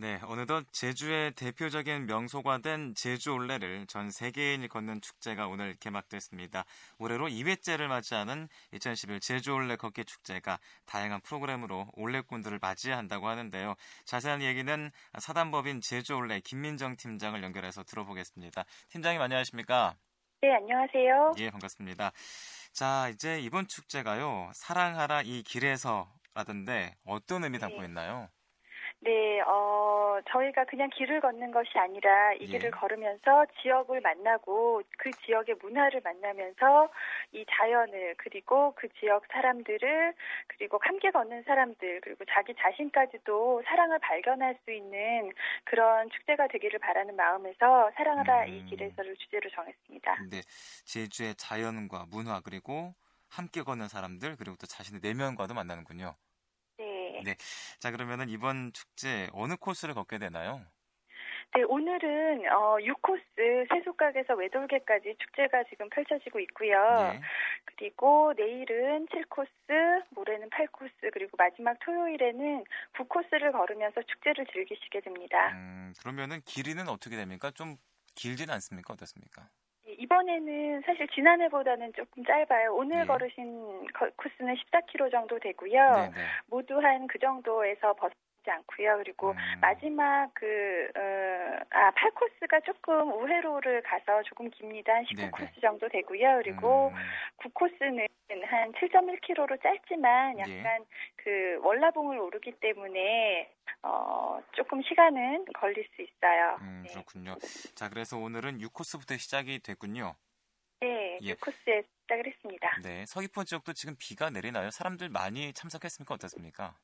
네, 어느덧 제주의 대표적인 명소가 된 제주올레를 전 세계인이 걷는 축제가 오늘 개막됐습니다. 올해로 2회째를 맞이하는 2011 제주올레 걷기 축제가 다양한 프로그램으로 올레꾼들을 맞이한다고 하는데요. 자세한 얘기는 사단법인 제주올레 김민정 팀장을 연결해서 들어보겠습니다. 팀장님 안녕하십니까? 네, 안녕하세요. 예, 반갑습니다. 자, 이제 이번 축제가요, 사랑하라 이 길에서라던데 어떤 의미 담고 있나요? 네, 저희가 그냥 길을 걷는 것이 아니라 이 길을 걸으면서 지역을 만나고 그 지역의 문화를 만나면서 이 자연을 그리고 그 지역 사람들을 그리고 함께 걷는 사람들 그리고 자기 자신까지도 사랑을 발견할 수 있는 그런 축제가 되기를 바라는 마음에서 사랑하라 이 길에서를 주제로 정했습니다. 네, 제주의 자연과 문화 그리고 함께 걷는 사람들 그리고 또 자신의 내면과도 만나는군요. 네, 자 그러면은 이번 축제 어느 코스를 걷게 되나요? 네, 오늘은 6코스 세숫각에서 외돌개까지 축제가 지금 펼쳐지고 있고요. 네. 그리고 내일은 7코스, 모레는 8코스, 그리고 마지막 토요일에는 9코스를 걸으면서 축제를 즐기시게 됩니다. 그러면은 길이는 어떻게 됩니까? 좀 길지는 않습니까? 어떻습니까? 이번에는 사실 지난해보다는 조금 짧아요. 오늘 걸으신 코스는 14km 정도 되고요. 네네. 모두 한 그 정도에서 벗지 않고요. 그리고 마지막 8코스가 조금 우회로를 가서 조금 깁니다. 한 19코스 정도 되고요. 그리고 9코스는 한 7.1km로 짧지만 약간 그 월라봉을 오르기 때문에 조금 시간은 걸릴 수 있어요. 그렇군요. 자, 그래서 오늘은 6코스부터 시작이 됐군요. 네, 6코스에 시작을 했습니다. 네, 서귀포 지역도 지금 비가 내리나요? 사람들 많이 참석했습니까? 어떻습니까?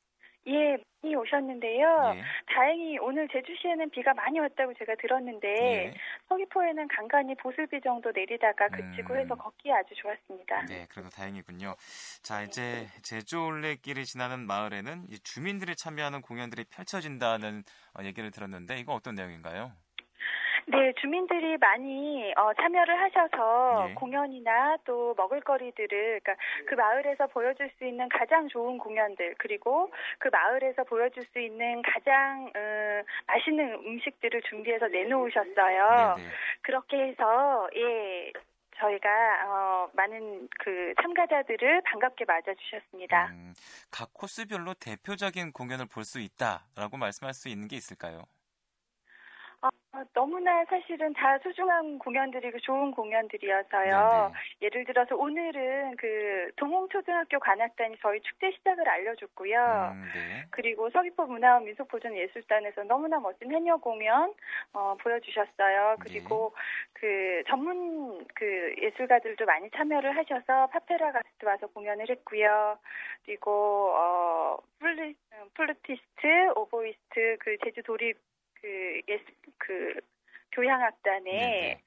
예, 많이 오셨는데요. 다행히 오늘 제주시에는 비가 많이 왔다고 제가 들었는데 서귀포에는 간간히 보슬비 정도 내리다가 그치고 해서 걷기 아주 좋았습니다. 네, 그래도 다행이군요. 자, 이제 제주올레길을 지나는 마을에는 이 주민들이 참여하는 공연들이 펼쳐진다는 얘기를 들었는데 이거 어떤 내용인가요? 네, 주민들이 많이 참여를 하셔서 공연이나 또 먹을거리들을 그러니까 그 마을에서 보여줄 수 있는 가장 좋은 공연들 그리고 그 마을에서 보여줄 수 있는 가장 맛있는 음식들을 준비해서 내놓으셨어요. 네네. 그렇게 해서 저희가 많은 그 참가자들을 반갑게 맞아주셨습니다. 각 코스별로 대표적인 공연을 볼 수 있다라고 말씀할 수 있는 게 있을까요? 너무나 사실은 다 소중한 공연들이고 좋은 공연들이어서요. 예를 들어서 오늘은 그 동홍초등학교 관악단이 저희 축제 시작을 알려줬고요. 그리고 서귀포 문화원 민속보존예술단에서 너무나 멋진 해녀 공연 보여주셨어요. 그리고 그 전문 그 예술가들도 많이 참여를 하셔서 파페라 가스트 와서 공연을 했고요. 그리고 플루티스트, 오보이스트, 그 제주 도립 그 교향악단의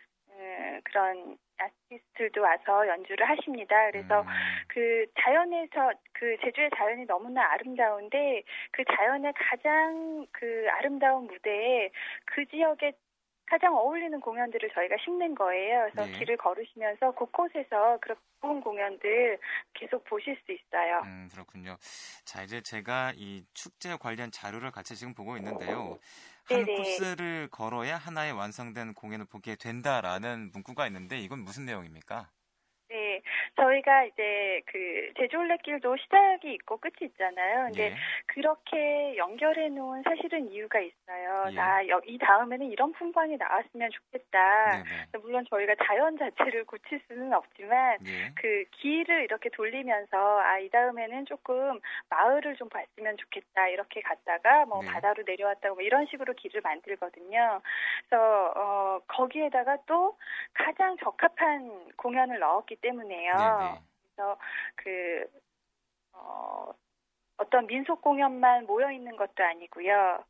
그런 아티스트들도 와서 연주를 하십니다. 그래서 그 자연에서 그 제주의 자연이 너무나 아름다운데 그 자연의 가장 그 아름다운 무대에 그 지역의 가장 어울리는 공연들을 저희가 심는 거예요. 그래서 길을 걸으시면서 곳곳에서 그런 좋은 공연들 계속 보실 수 있어요. 그렇군요. 자, 이제 제가 이 축제 관련 자료를 같이 지금 보고 있는데요. 한 코스를 걸어야 하나의 완성된 공연을 보게 된다라는 문구가 있는데 이건 무슨 내용입니까? 네, 저희가 이제 그 제주올레길도 시작이 있고 끝이 있잖아요. 근데 그렇게 연결해 놓은 사실은 이유가 있어요. 이 다음에는 이런 풍광이 나왔으면 좋겠다. 물론 저희가 자연 자체를 고칠 수는 없지만 그 길을 이렇게 돌리면서 이 다음에는 조금 마을을 좀 봤으면 좋겠다. 이렇게 갔다가 뭐 바다로 내려왔다고 뭐 이런 식으로 길을 만들거든요. 그래서 거기에다가 또 가장 적합한 공연을 넣었기 때문에요. 그래서 어떤 민속 공연만 모여 있는 것도 아니고요.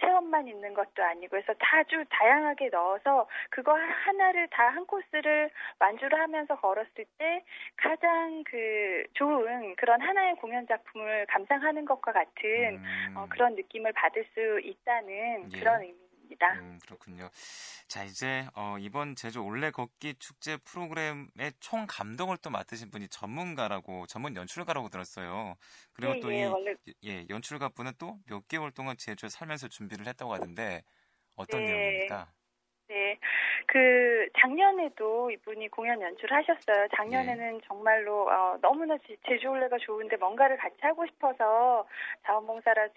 체험만 있는 것도 아니고 해서 아주 다양하게 넣어서 그거 하나를 다 한 코스를 완주를 하면서 걸었을 때 가장 그 좋은 그런 하나의 공연 작품을 감상하는 것과 같은 그런 느낌을 받을 수 있다는 그런 의미. 있습니다. 그렇군요. 자, 이제 이번 제주올레 걷기 축제 프로그램의 총 감독을 또 맡으신 분이 전문 연출가라고 들었어요. 그리고 연출가분은 또 몇 개월 동안 제주에 살면서 준비를 했다고 하던데 어떤 내용입니까? 네, 작년에도 이분이 공연 연출하셨어요. 작년에는 정말로 너무나 제주올레가 좋은데 뭔가를 같이 하고 싶어서 자원봉사를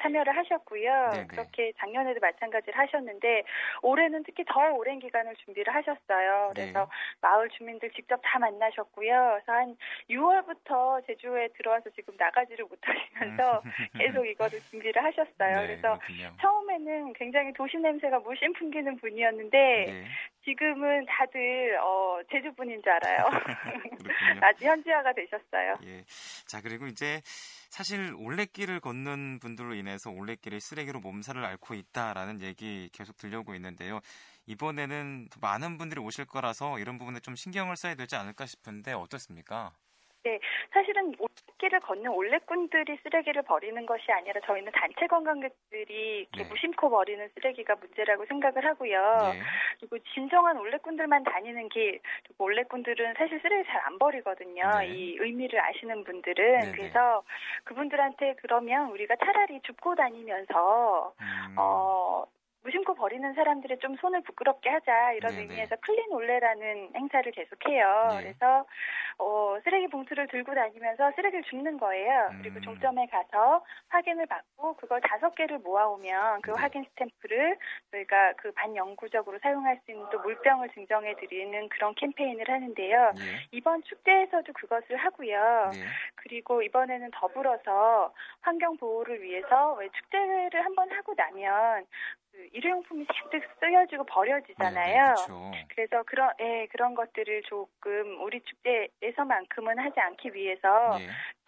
참여를 하셨고요. 네네. 그렇게 작년에도 마찬가지를 하셨는데 올해는 특히 더 오랜 기간을 준비를 하셨어요. 그래서 마을 주민들 직접 다 만나셨고요. 그래서 한 6월부터 제주에 들어와서 지금 나가지를 못하시면서 계속 이거를 준비를 하셨어요. 네, 그래서 그렇군요. 처음에는 굉장히 도시 냄새가 물씬 풍기는 분이었는데 지금은 다들 제주 분인 줄 알아요. 아주 현지화가 되셨어요. 예. 자, 그리고 이제 사실 올레길을 걷는 분들로 인해서 올레길이 쓰레기로 몸살을 앓고 있다라는 얘기 계속 들려오고 있는데요. 이번에는 많은 분들이 오실 거라서 이런 부분에 좀 신경을 써야 되지 않을까 싶은데 어떻습니까? 네, 사실은 올레길을 걷는 올레꾼들이 쓰레기를 버리는 것이 아니라 저희는 단체 관광객들이 이렇게 무심코 버리는 쓰레기가 문제라고 생각을 하고요. 네. 그리고 진정한 올레꾼들만 다니는 길, 그리고 올레꾼들은 사실 쓰레기 잘 안 버리거든요. 네. 이 의미를 아시는 분들은. 네네. 그래서 그분들한테 그러면 우리가 차라리 줍고 다니면서 무심코 버리는 사람들의 좀 손을 부끄럽게 하자 이런 의미에서 클린 올레라는 행사를 계속해요. 그래서 쓰레기 봉투를 들고 다니면서 쓰레기를 줍는 거예요. 그리고 종점에 가서 확인을 받고 그걸 5개를 모아오면 그 확인 스탬프를 저희가 그 반영구적으로 사용할 수 있는 또 물병을 증정해드리는 그런 캠페인을 하는데요. 이번 축제에서도 그것을 하고요. 그리고 이번에는 더불어서 환경 보호를 위해서 왜 축제를 한번 하고 나면 일회용품이 잔뜩 쓰여지고 버려지잖아요. 네, 그래서 그런 것들을 조금 우리 축제에서만큼은 하지 않기 위해서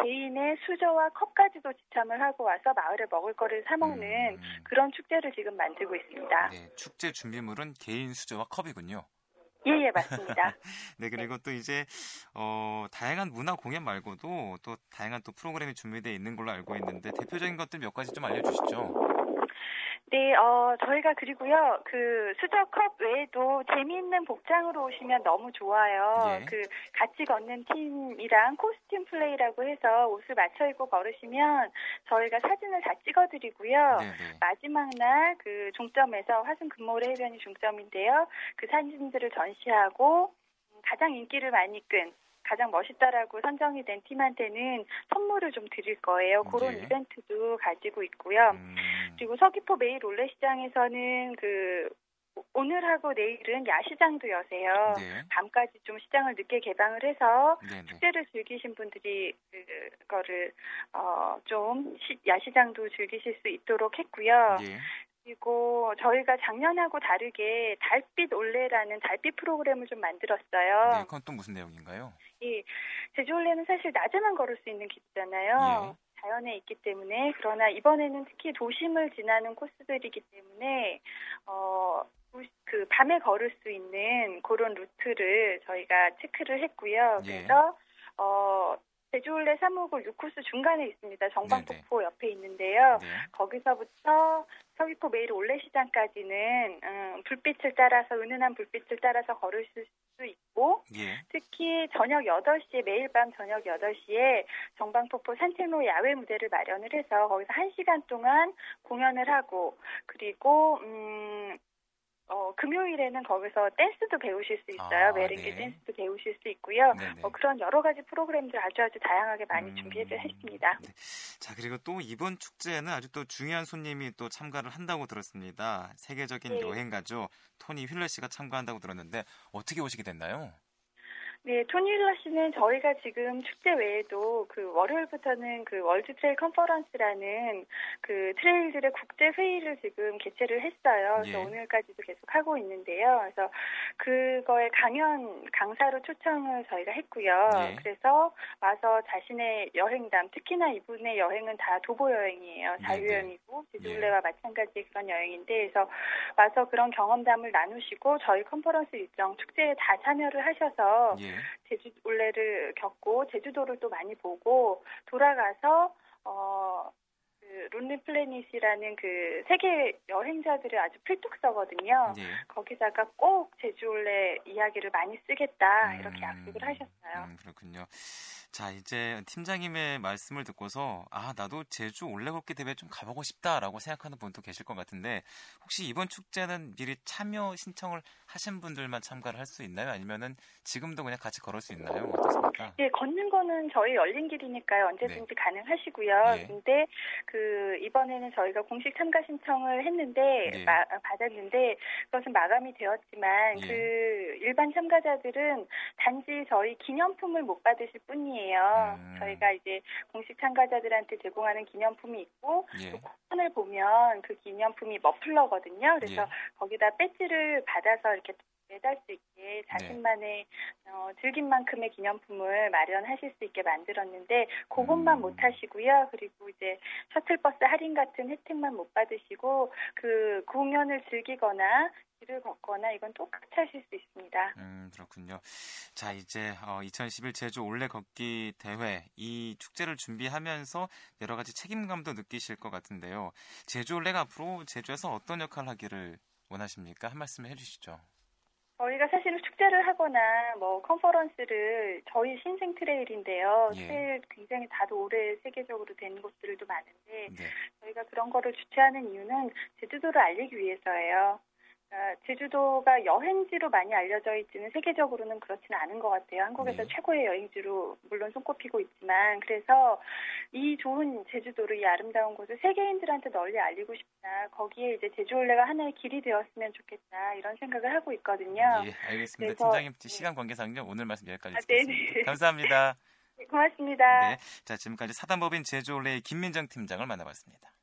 개인의 수저와 컵까지도 지참을 하고 와서 마을에 먹을 거를 사 먹는 그런 축제를 지금 만들고 있습니다. 네, 축제 준비물은 개인 수저와 컵이군요. 예, 맞습니다. 네, 그리고 또 이제 다양한 문화 공연 말고도 또 다양한 또 프로그램이 준비되어 있는 걸로 알고 있는데 대표적인 것들 몇 가지 좀 알려주시죠. 네, 저희가 그리고요, 수저컵 외에도 재미있는 복장으로 오시면 너무 좋아요. 같이 걷는 팀이랑 코스튬 플레이라고 해서 옷을 맞춰 입고 걸으시면 저희가 사진을 다 찍어드리고요. 마지막 날 종점에서 화순금모래 해변이 종점인데요. 그 사진들을 전시하고 가장 인기를 많이 끈 가장 멋있다라고 선정이 된 팀한테는 선물을 좀 드릴 거예요. 그런 이벤트도 가지고 있고요. 그리고 서귀포 매일 올레시장에서는 오늘하고 내일은 야시장도 여세요. 밤까지 좀 시장을 늦게 개방을 해서 축제를 즐기신 분들이 그거를 좀 야시장도 즐기실 수 있도록 했고요. 그리고 저희가 작년하고 다르게 달빛 올레라는 달빛 프로그램을 좀 만들었어요. 그건 또 무슨 내용인가요? 예, 제주올레는 사실 낮에만 걸을 수 있는 길이잖아요. 자연에 있기 때문에. 그러나 이번에는 특히 도심을 지나는 코스들이기 때문에 밤에 걸을 수 있는 그런 루트를 저희가 체크를 했고요. 그래서 제주올레 3호구 6코스 중간에 있습니다. 정방폭포 옆에 있는데요. 거기서부터 서귀포 매일 올레시장까지는 은은한 불빛을 따라서 걸을 수 있고 특히 저녁 8시에 매일 밤 저녁 8시에 정방폭포 산책로 야외 무대를 마련을 해서 거기서 1시간 동안 공연을 하고 그리고 금요일에는 거기서 댄스도 배우실 수 있어요. 메렌게 댄스도 배우실 수 있고요. 그런 여러 가지 프로그램들 아주 다양하게 많이 준비했습니다. 자, 그리고 또 이번 축제에는 아주 또 중요한 손님이 또 참가를 한다고 들었습니다. 세계적인 여행가죠. 토니 휠러 씨가 참가한다고 들었는데 어떻게 오시게 됐나요? 네, 토니 휠러 씨는 저희가 지금 축제 외에도 월요일부터는 월드 트레일 컨퍼런스라는 트레일들의 국제 회의를 지금 개최를 했어요. 그래서 오늘까지도 계속 하고 있는데요. 그래서 그거에 강사로 초청을 저희가 했고요. 그래서 와서 자신의 여행담, 특히나 이분의 여행은 다 도보 여행이에요. 자유여행이고 제주올레와 마찬가지 그런 여행인데, 그래서 와서 그런 경험담을 나누시고 저희 컨퍼런스 일정 축제에 다 참여를 하셔서 제주올레를 겪고 제주도를 또 많이 보고 돌아가서 론리 플래닛이라는 그 세계 여행자들의 아주 필독서거든요. 네. 거기다가 꼭 제주올레 이야기를 많이 쓰겠다 이렇게 약속을 하셨어요. 그렇군요. 자, 이제 팀장님의 말씀을 듣고서 아, 나도 제주올레 걷기 대회 좀 가보고 싶다라고 생각하는 분도 계실 것 같은데 혹시 이번 축제는 미리 참여 신청을 하신 분들만 참가를 할 수 있나요? 아니면은 지금도 그냥 같이 걸을 수 있나요? 어떻습니까? 예, 걷는 거는 저희 열린 길이니까요. 언제든지 네. 가능하시고요. 예. 근데 그 이번에는 저희가 공식 참가 신청을 했는데 예. 받았는데 그것은 마감이 되었지만 예. 그 일반 참가자들은 단지 저희 기념품을 못 받으실 뿐이에요. 저희가 이제 공식 참가자들한테 제공하는 기념품이 있고 예. 또 쿠폰을 보면 그 기념품이 머플러거든요. 그래서 예. 거기다 배지를 받아서 이렇게 매달 수 있게 자신만의 네. 즐긴 만큼의 기념품을 마련하실 수 있게 만들었는데 그것만 못 하시고요. 그리고 이제 셔틀버스 할인 같은 혜택만 못 받으시고 그 공연을 즐기거나 길을 걷거나 이건 똑같이 하실 수 있습니다. 그렇군요. 자, 이제 2011 제주올레 걷기 대회 이 축제를 준비하면서 여러 가지 책임감도 느끼실 것 같은데요. 제주올레가 앞으로 제주에서 어떤 역할을 하기를 원하십니까? 한 말씀 해주시죠. 저희가 사실은 축제를 하거나 뭐 컨퍼런스를 저희 신생 트레일인데요. 예. 트레일 굉장히 다들 올해 세계적으로 된 곳들도 많은데 네. 저희가 그런 거를 주최하는 이유는 제주도를 알리기 위해서예요. 제주도가 여행지로 많이 알려져 있지는 세계적으로는 그렇지는 않은 것 같아요. 한국에서 네. 최고의 여행지로 물론 손꼽히고 있지만 그래서 이 좋은 제주도를 이 아름다운 곳을 세계인들한테 널리 알리고 싶다. 거기에 이제 제주올레가 하나의 길이 되었으면 좋겠다. 이런 생각을 하고 있거든요. 예, 알겠습니다. 그래서, 팀장님 네. 시간 관계상요. 오늘 말씀 여기까지 듣겠습니다. 감사합니다. 네, 고맙습니다. 네, 자, 지금까지 사단법인 제주올레의 김민정 팀장을 만나봤습니다.